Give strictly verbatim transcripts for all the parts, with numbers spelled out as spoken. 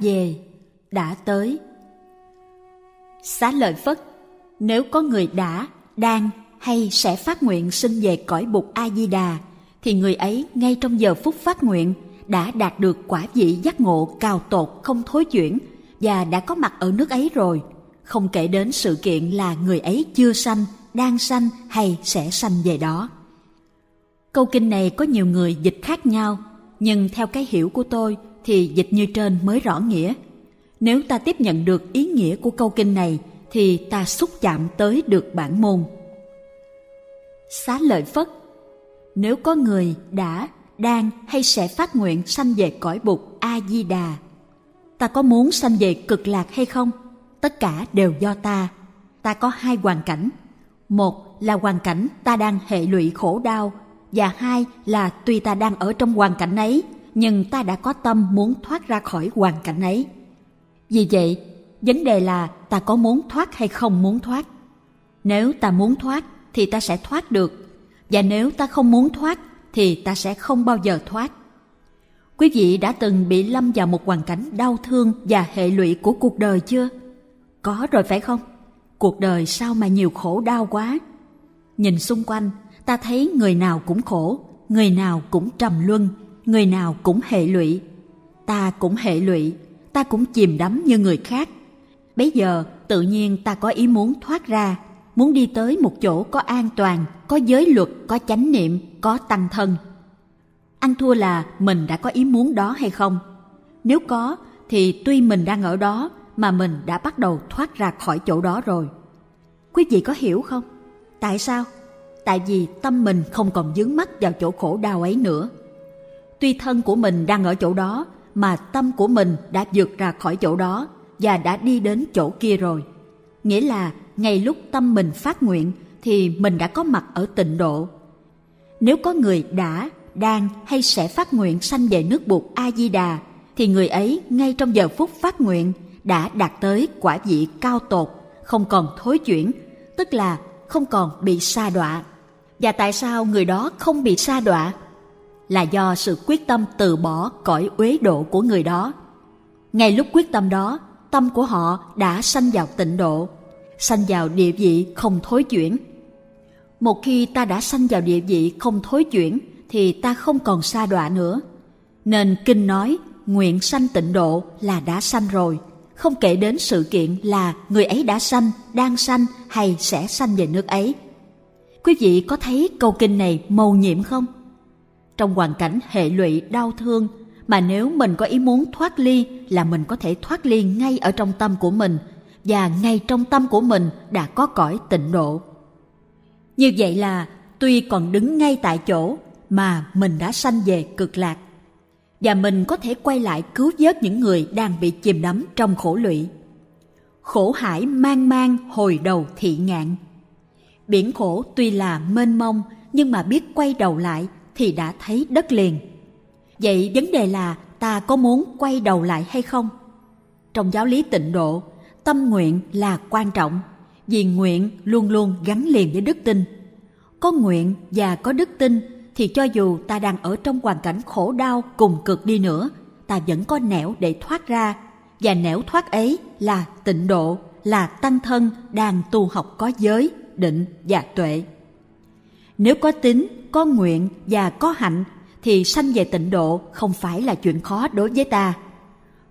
về, đã tới. Xá lợi Phất, nếu có người đã, đang hay sẽ phát nguyện sinh về cõi Bụt A-di-đà, thì người ấy ngay trong giờ phút phát nguyện đã đạt được quả vị giác ngộ cao tột không thối chuyển và đã có mặt ở nước ấy rồi, không kể đến sự kiện là người ấy chưa sanh, đang sanh hay sẽ sanh về đó. Câu kinh này có nhiều người dịch khác nhau, nhưng theo cái hiểu của tôi thì dịch như trên mới rõ nghĩa. Nếu ta tiếp nhận được ý nghĩa của câu kinh này thì ta xúc chạm tới được bản môn. Xá lợi Phất, nếu có người đã, đang hay sẽ phát nguyện sanh về cõi Bụt A-di-đà, ta có muốn sanh về Cực Lạc hay không? Tất cả đều do ta. Ta có hai hoàn cảnh. Một là hoàn cảnh ta đang hệ lụy khổ đau, và hai là tuy ta đang ở trong hoàn cảnh ấy, nhưng ta đã có tâm muốn thoát ra khỏi hoàn cảnh ấy. Vì vậy, vấn đề là ta có muốn thoát hay không muốn thoát. Nếu ta muốn thoát thì ta sẽ thoát được, và nếu ta không muốn thoát thì ta sẽ không bao giờ thoát. Quý vị đã từng bị lâm vào một hoàn cảnh đau thương và hệ lụy của cuộc đời chưa? Có rồi phải không? Cuộc đời sao mà nhiều khổ đau quá. Nhìn xung quanh, ta thấy người nào cũng khổ, người nào cũng trầm luân, người nào cũng hệ lụy. Ta cũng hệ lụy, ta cũng chìm đắm như người khác. Bấy giờ, tự nhiên ta có ý muốn thoát ra, muốn đi tới một chỗ có an toàn, có giới luật, có chánh niệm, có tăng thân. Ăn thua là mình đã có ý muốn đó hay không? Nếu có, thì tuy mình đang ở đó, mà mình đã bắt đầu thoát ra khỏi chỗ đó rồi. Quý vị có hiểu không? Tại sao? Tại vì tâm mình không còn vướng mắc vào chỗ khổ đau ấy nữa. Tuy thân của mình đang ở chỗ đó, mà tâm của mình đã vượt ra khỏi chỗ đó và đã đi đến chỗ kia rồi. Nghĩa là ngay lúc tâm mình phát nguyện thì mình đã có mặt ở tịnh độ. Nếu có người đã, đang hay sẽ phát nguyện sanh về nước Bụt A-di-đà, thì người ấy ngay trong giờ phút phát nguyện đã đạt tới quả vị cao tột, không còn thối chuyển, tức là không còn bị sa đọa. Và tại sao người đó không bị sa đọa? Là do sự quyết tâm từ bỏ cõi uế độ của người đó. Ngay lúc quyết tâm đó, tâm của họ đã sanh vào tịnh độ, sanh vào địa vị không thối chuyển. Một khi ta đã sanh vào địa vị không thối chuyển, thì ta không còn sa đọa nữa. Nên kinh nói, nguyện sanh tịnh độ là đã sanh rồi, không kể đến sự kiện là người ấy đã sanh, đang sanh hay sẽ sanh về nước ấy. Quý vị có thấy câu kinh này mầu nhiệm không? Trong hoàn cảnh hệ lụy đau thương, mà nếu mình có ý muốn thoát ly là mình có thể thoát ly ngay ở trong tâm của mình, và ngay trong tâm của mình đã có cõi tịnh độ. Như vậy là tuy còn đứng ngay tại chỗ mà mình đã sanh về Cực Lạc, và mình có thể quay lại cứu vớt những người đang bị chìm đắm trong khổ lụy. Khổ hải mang mang hồi đầu thị ngạn. Biển khổ tuy là mênh mông, nhưng mà biết quay đầu lại thì đã thấy đất liền. Vậy vấn đề là ta có muốn quay đầu lại hay không? Trong giáo lý tịnh độ, tâm nguyện là quan trọng, vì nguyện luôn luôn gắn liền với đức tin. Có nguyện và có đức tin thì cho dù ta đang ở trong hoàn cảnh khổ đau cùng cực đi nữa, ta vẫn có nẻo để thoát ra, và nẻo thoát ấy là tịnh độ, là tăng thân đang tu học có giới, định và tuệ. Nếu có tín, có nguyện và có hạnh thì sanh về tịnh độ không phải là chuyện khó đối với ta.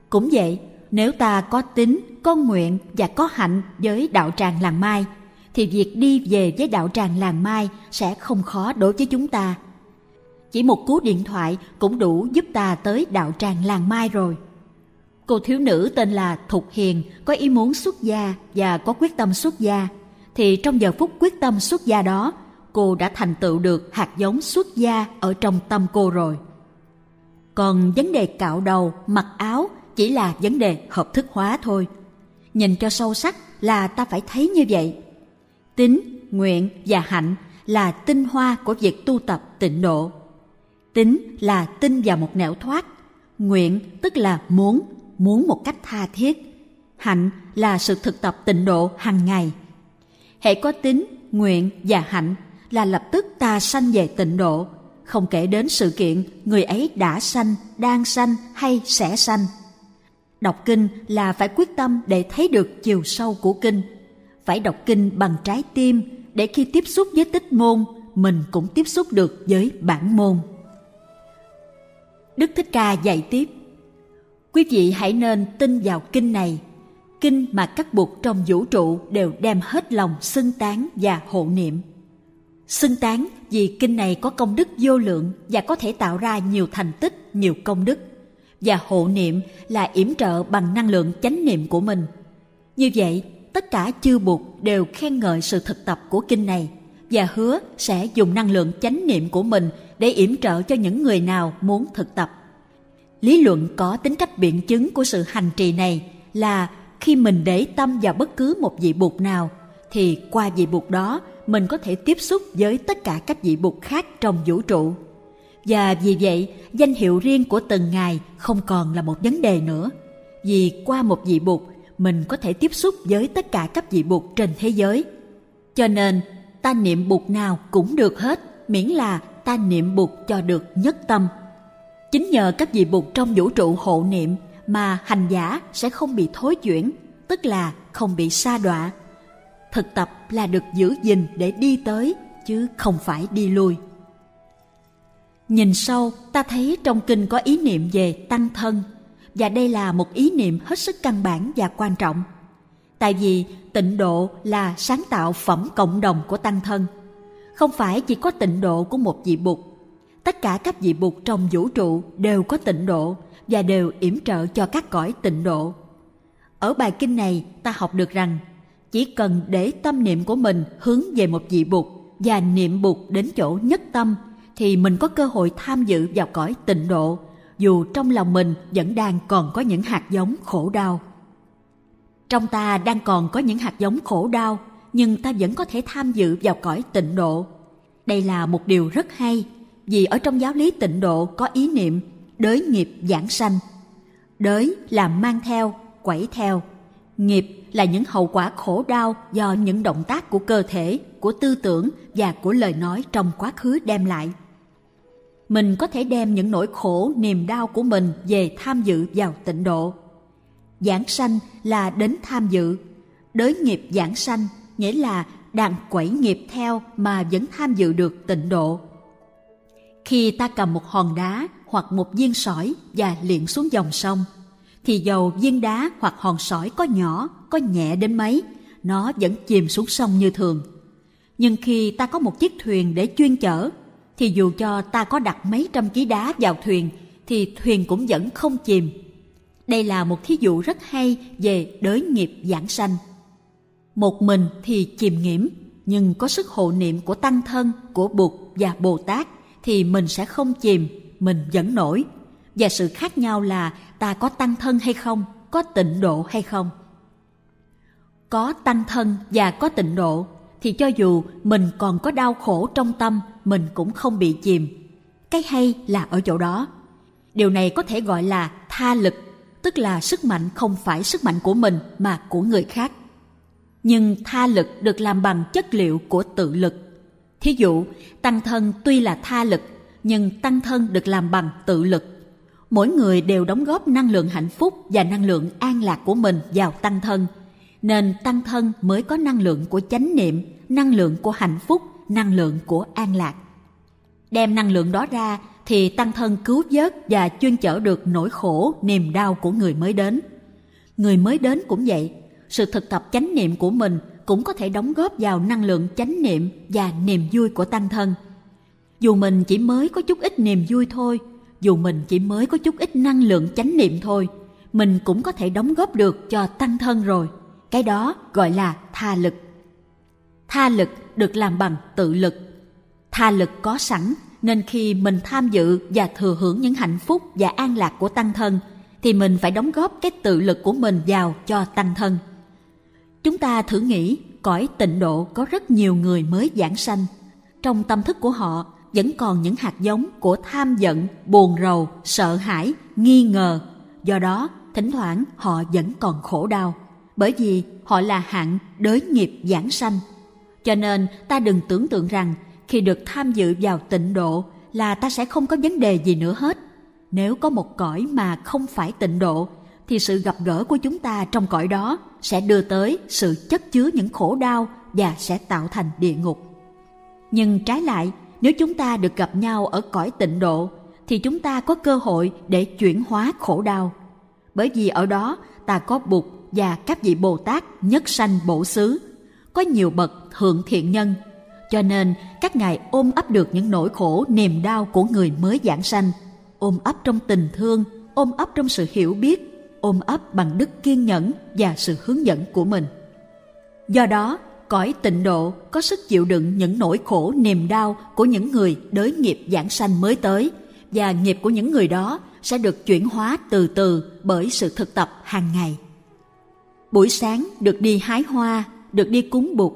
Cũng vậy, nếu ta có tín, có nguyện và có hạnh với đạo tràng Làng Mai thì việc đi về với đạo tràng Làng Mai sẽ không khó đối với chúng ta. Chỉ một cú điện thoại cũng đủ giúp ta tới đạo tràng Làng Mai rồi. Cô thiếu nữ tên là Thục Hiền có ý muốn xuất gia và có quyết tâm xuất gia, thì trong giờ phút quyết tâm xuất gia đó, cô đã thành tựu được hạt giống xuất gia ở trong tâm cô rồi. Còn vấn đề cạo đầu, mặc áo chỉ là vấn đề hợp thức hóa thôi. Nhìn cho sâu sắc là ta phải thấy như vậy. Tín, nguyện và hạnh là tinh hoa của việc tu tập tịnh độ. Tín là tin vào một nẻo thoát, nguyện tức là muốn, muốn một cách tha thiết, hạnh là sự thực tập tịnh độ hàng ngày. Hễ có tín, nguyện và hạnh là lập tức ta sanh về tịnh độ, không kể đến sự kiện người ấy đã sanh, đang sanh hay sẽ sanh. Đọc kinh là phải quyết tâm để thấy được chiều sâu của kinh. Phải đọc kinh bằng trái tim để khi tiếp xúc với tích môn, mình cũng tiếp xúc được với bản môn. Đức Thích Ca dạy tiếp: quý vị hãy nên tin vào kinh này, kinh mà các Bụt trong vũ trụ đều đem hết lòng xưng tán và hộ niệm. Xưng tán vì kinh này có công đức vô lượng và có thể tạo ra nhiều thành tích, nhiều công đức. Và hộ niệm là yểm trợ bằng năng lượng chánh niệm của mình. Như vậy, tất cả chư Bụt đều khen ngợi sự thực tập của kinh này và hứa sẽ dùng năng lượng chánh niệm của mình để yểm trợ cho những người nào muốn thực tập. Lý luận có tính cách biện chứng của sự hành trì này là khi mình để tâm vào bất cứ một vị Bụt nào, thì qua vị Bụt đó mình có thể tiếp xúc với tất cả các vị Bụt khác trong vũ trụ. Và vì vậy, danh hiệu riêng của từng ngài không còn là một vấn đề nữa. Vì qua một vị Bụt, mình có thể tiếp xúc với tất cả các vị Bụt trên thế giới. Cho nên, ta niệm Bụt nào cũng được hết, miễn là ta niệm Bụt cho được nhất tâm. Chính nhờ các vị Bụt trong vũ trụ hộ niệm mà hành giả sẽ không bị thối chuyển, tức là không bị sa đọa. Thực tập là được giữ gìn để đi tới, chứ không phải đi lui. Nhìn sâu, ta thấy trong kinh có ý niệm về tăng thân, và đây là một ý niệm hết sức căn bản và quan trọng. Tại vì tịnh độ là sáng tạo phẩm cộng đồng của tăng thân. Không phải chỉ có tịnh độ của một vị Bụt. Tất cả các vị Bụt trong vũ trụ đều có tịnh độ và đều yểm trợ cho các cõi tịnh độ. Ở bài kinh này ta học được rằng chỉ cần để tâm niệm của mình hướng về một vị Bụt và niệm Bụt đến chỗ nhất tâm thì mình có cơ hội tham dự vào cõi tịnh độ, dù trong lòng mình vẫn đang còn có những hạt giống khổ đau. Trong ta đang còn có những hạt giống khổ đau, nhưng ta vẫn có thể tham dự vào cõi tịnh độ. Đây là một điều rất hay, vì ở trong giáo lý tịnh độ có ý niệm đới nghiệp giảng sanh. Đới là mang theo, quẩy theo. Nghiệp là những hậu quả khổ đau do những động tác của cơ thể, của tư tưởng và của lời nói trong quá khứ đem lại. Mình có thể đem những nỗi khổ, niềm đau của mình về tham dự vào tịnh độ. Giảng sanh là đến tham dự. Đới nghiệp giảng sanh nghĩa là đang quẩy nghiệp theo mà vẫn tham dự được tịnh độ. Khi ta cầm một hòn đá hoặc một viên sỏi và liệng xuống dòng sông, thì dầu viên đá hoặc hòn sỏi có nhỏ, có nhẹ đến mấy, nó vẫn chìm xuống sông như thường. Nhưng khi ta có một chiếc thuyền để chuyên chở, thì dù cho ta có đặt mấy trăm ký đá vào thuyền, thì thuyền cũng vẫn không chìm. Đây là một thí dụ rất hay về đới nghiệp giảng sanh. Một mình thì chìm nghiễm, nhưng có sức hộ niệm của tăng thân, của Bụt và Bồ Tát, thì mình sẽ không chìm, mình vẫn nổi. Và sự khác nhau là ta có tăng thân hay không, có tịnh độ hay không. Có tăng thân và có tịnh độ, thì cho dù mình còn có đau khổ trong tâm, mình cũng không bị chìm. Cái hay là ở chỗ đó. Điều này có thể gọi là tha lực, tức là sức mạnh không phải sức mạnh của mình mà của người khác. Nhưng tha lực được làm bằng chất liệu của tự lực. Thí dụ, tăng thân tuy là tha lực, nhưng tăng thân được làm bằng tự lực. Mỗi người đều đóng góp năng lượng hạnh phúc và năng lượng an lạc của mình vào tăng thân. Nên tăng thân mới có năng lượng của chánh niệm, năng lượng của hạnh phúc, năng lượng của an lạc. Đem năng lượng đó ra thì tăng thân cứu vớt và chuyên chở được nỗi khổ, niềm đau của người mới đến. Người mới đến cũng vậy, sự thực tập chánh niệm của mình cũng có thể đóng góp vào năng lượng chánh niệm và niềm vui của tăng thân. Dù mình chỉ mới có chút ít niềm vui thôi, dù mình chỉ mới có chút ít năng lượng chánh niệm thôi, mình cũng có thể đóng góp được cho tăng thân rồi. Cái đó gọi là tha lực. Tha lực được làm bằng tự lực. Tha lực có sẵn, nên khi mình tham dự và thừa hưởng những hạnh phúc và an lạc của tăng thân, thì mình phải đóng góp cái tự lực của mình vào cho tăng thân. Chúng ta thử nghĩ, cõi tịnh độ có rất nhiều người mới giảng sanh. Trong tâm thức của họ vẫn còn những hạt giống của tham giận, buồn rầu, sợ hãi, nghi ngờ. Do đó, thỉnh thoảng họ vẫn còn khổ đau, bởi vì họ là hạng đới nghiệp giảng sanh. Cho nên ta đừng tưởng tượng rằng khi được tham dự vào tịnh độ là ta sẽ không có vấn đề gì nữa hết. Nếu có một cõi mà không phải tịnh độ thì sự gặp gỡ của chúng ta trong cõi đó sẽ đưa tới sự chất chứa những khổ đau và sẽ tạo thành địa ngục. Nhưng trái lại, nếu chúng ta được gặp nhau ở cõi tịnh độ, thì chúng ta có cơ hội để chuyển hóa khổ đau. Bởi vì ở đó ta có Bụt và các vị Bồ Tát nhất sanh bổ xứ, có nhiều bậc thượng thiện nhân. Cho nên các ngài ôm ấp được những nỗi khổ niềm đau của người mới giảng sanh, ôm ấp trong tình thương, ôm ấp trong sự hiểu biết, ôm ấp bằng đức kiên nhẫn và sự hướng dẫn của mình. Do đó, cõi tịnh độ có sức chịu đựng những nỗi khổ niềm đau của những người đới nghiệp giảng sanh mới tới, và nghiệp của những người đó sẽ được chuyển hóa từ từ bởi sự thực tập hàng ngày. Buổi sáng được đi hái hoa, được đi cúng Bụt,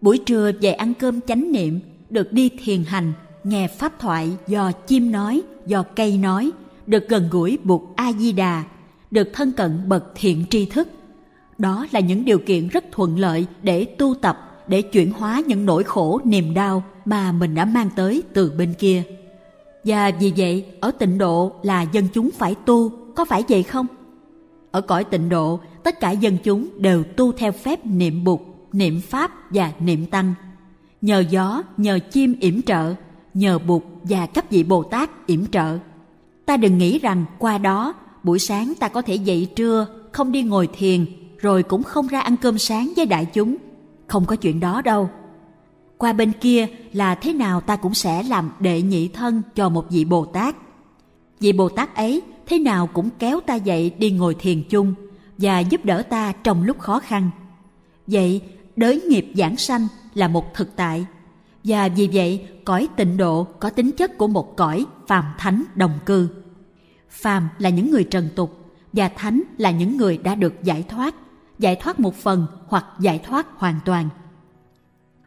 buổi trưa về ăn cơm chánh niệm, được đi thiền hành, nghe pháp thoại do chim nói, do cây nói, được gần gũi Bụt A-di-đà, được thân cận bậc thiện tri thức. Đó là những điều kiện rất thuận lợi để tu tập, để chuyển hóa những nỗi khổ niềm đau mà mình đã mang tới từ bên kia. Và vì vậy, ở tịnh độ là dân chúng phải tu, có phải vậy không? Ở cõi tịnh độ, tất cả dân chúng đều tu theo phép niệm Bụt, niệm Pháp và niệm Tăng. Nhờ gió, nhờ chim yểm trợ, nhờ Bụt và các vị Bồ Tát yểm trợ. Ta đừng nghĩ rằng qua đó, buổi sáng ta có thể dậy trưa, không đi ngồi thiền, rồi cũng không ra ăn cơm sáng với đại chúng. Không có chuyện đó đâu. Qua bên kia là thế nào ta cũng sẽ làm đệ nhị thân cho một vị Bồ Tát. Vị Bồ Tát ấy thế nào cũng kéo ta dậy đi ngồi thiền chung và giúp đỡ ta trong lúc khó khăn. Vậy, đới nghiệp giảng sanh là một thực tại. Và vì vậy, cõi tịnh độ có tính chất của một cõi phàm thánh đồng cư. Phàm là những người trần tục và thánh là những người đã được giải thoát, giải thoát một phần hoặc giải thoát hoàn toàn.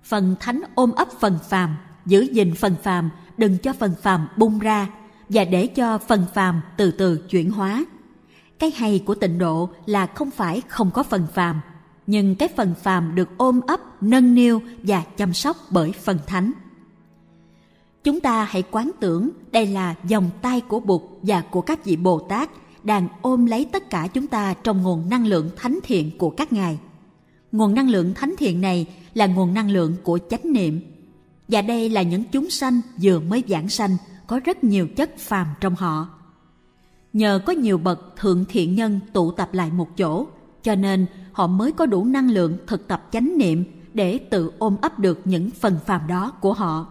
Phần thánh ôm ấp phần phàm, giữ gìn phần phàm, đừng cho phần phàm bung ra và để cho phần phàm từ từ chuyển hóa. Cái hay của tịnh độ là không phải không có phần phàm, nhưng cái phần phàm được ôm ấp, nâng niu và chăm sóc bởi phần thánh. Chúng ta hãy quán tưởng đây là vòng tay của Bụt và của các vị Bồ Tát đang ôm lấy tất cả chúng ta trong nguồn năng lượng thánh thiện của các ngài. Nguồn năng lượng thánh thiện này là nguồn năng lượng của chánh niệm. Và đây là những chúng sanh vừa mới giảng sanh, có rất nhiều chất phàm trong họ. Nhờ có nhiều bậc thượng thiện nhân tụ tập lại một chỗ, cho nên họ mới có đủ năng lượng thực tập chánh niệm để tự ôm ấp được những phần phàm đó của họ.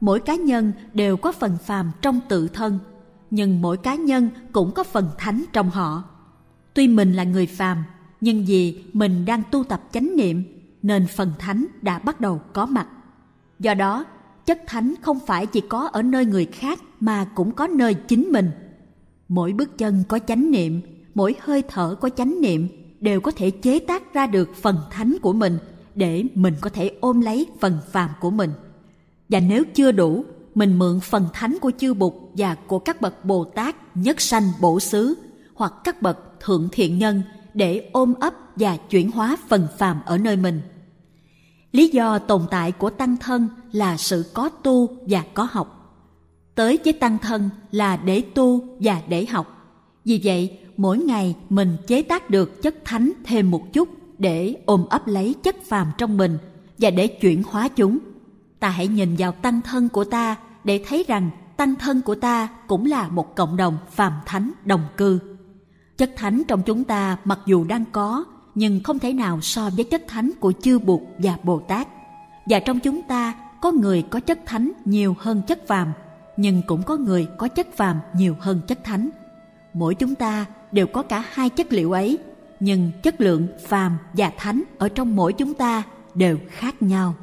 Mỗi cá nhân đều có phần phàm trong tự thân, nhưng mỗi cá nhân cũng có phần thánh trong họ. Tuy mình là người phàm, nhưng vì mình đang tu tập chánh niệm, nên phần thánh đã bắt đầu có mặt. Do đó, chất thánh không phải chỉ có ở nơi người khác mà cũng có nơi chính mình. Mỗi bước chân có chánh niệm, mỗi hơi thở có chánh niệm đều có thể chế tác ra được phần thánh của mình để mình có thể ôm lấy phần phàm của mình. Và nếu chưa đủ, mình mượn phần thánh của chư Bụt và của các bậc Bồ Tát nhất sanh bổ xứ hoặc các bậc thượng thiện nhân để ôm ấp và chuyển hóa phần phàm ở nơi mình. Lý do tồn tại của tăng thân là sự có tu và có học. Tới với tăng thân là để tu và để học. Vì vậy, mỗi ngày mình chế tác được chất thánh thêm một chút để ôm ấp lấy chất phàm trong mình và để chuyển hóa chúng. Ta hãy nhìn vào tăng thân của ta để thấy rằng tăng thân của ta cũng là một cộng đồng phàm thánh đồng cư. Chất thánh trong chúng ta mặc dù đang có, nhưng không thể nào so với chất thánh của chư Bụt và Bồ Tát. Và trong chúng ta có người có chất thánh nhiều hơn chất phàm, nhưng cũng có người có chất phàm nhiều hơn chất thánh. Mỗi chúng ta đều có cả hai chất liệu ấy, nhưng chất lượng phàm và thánh ở trong mỗi chúng ta đều khác nhau.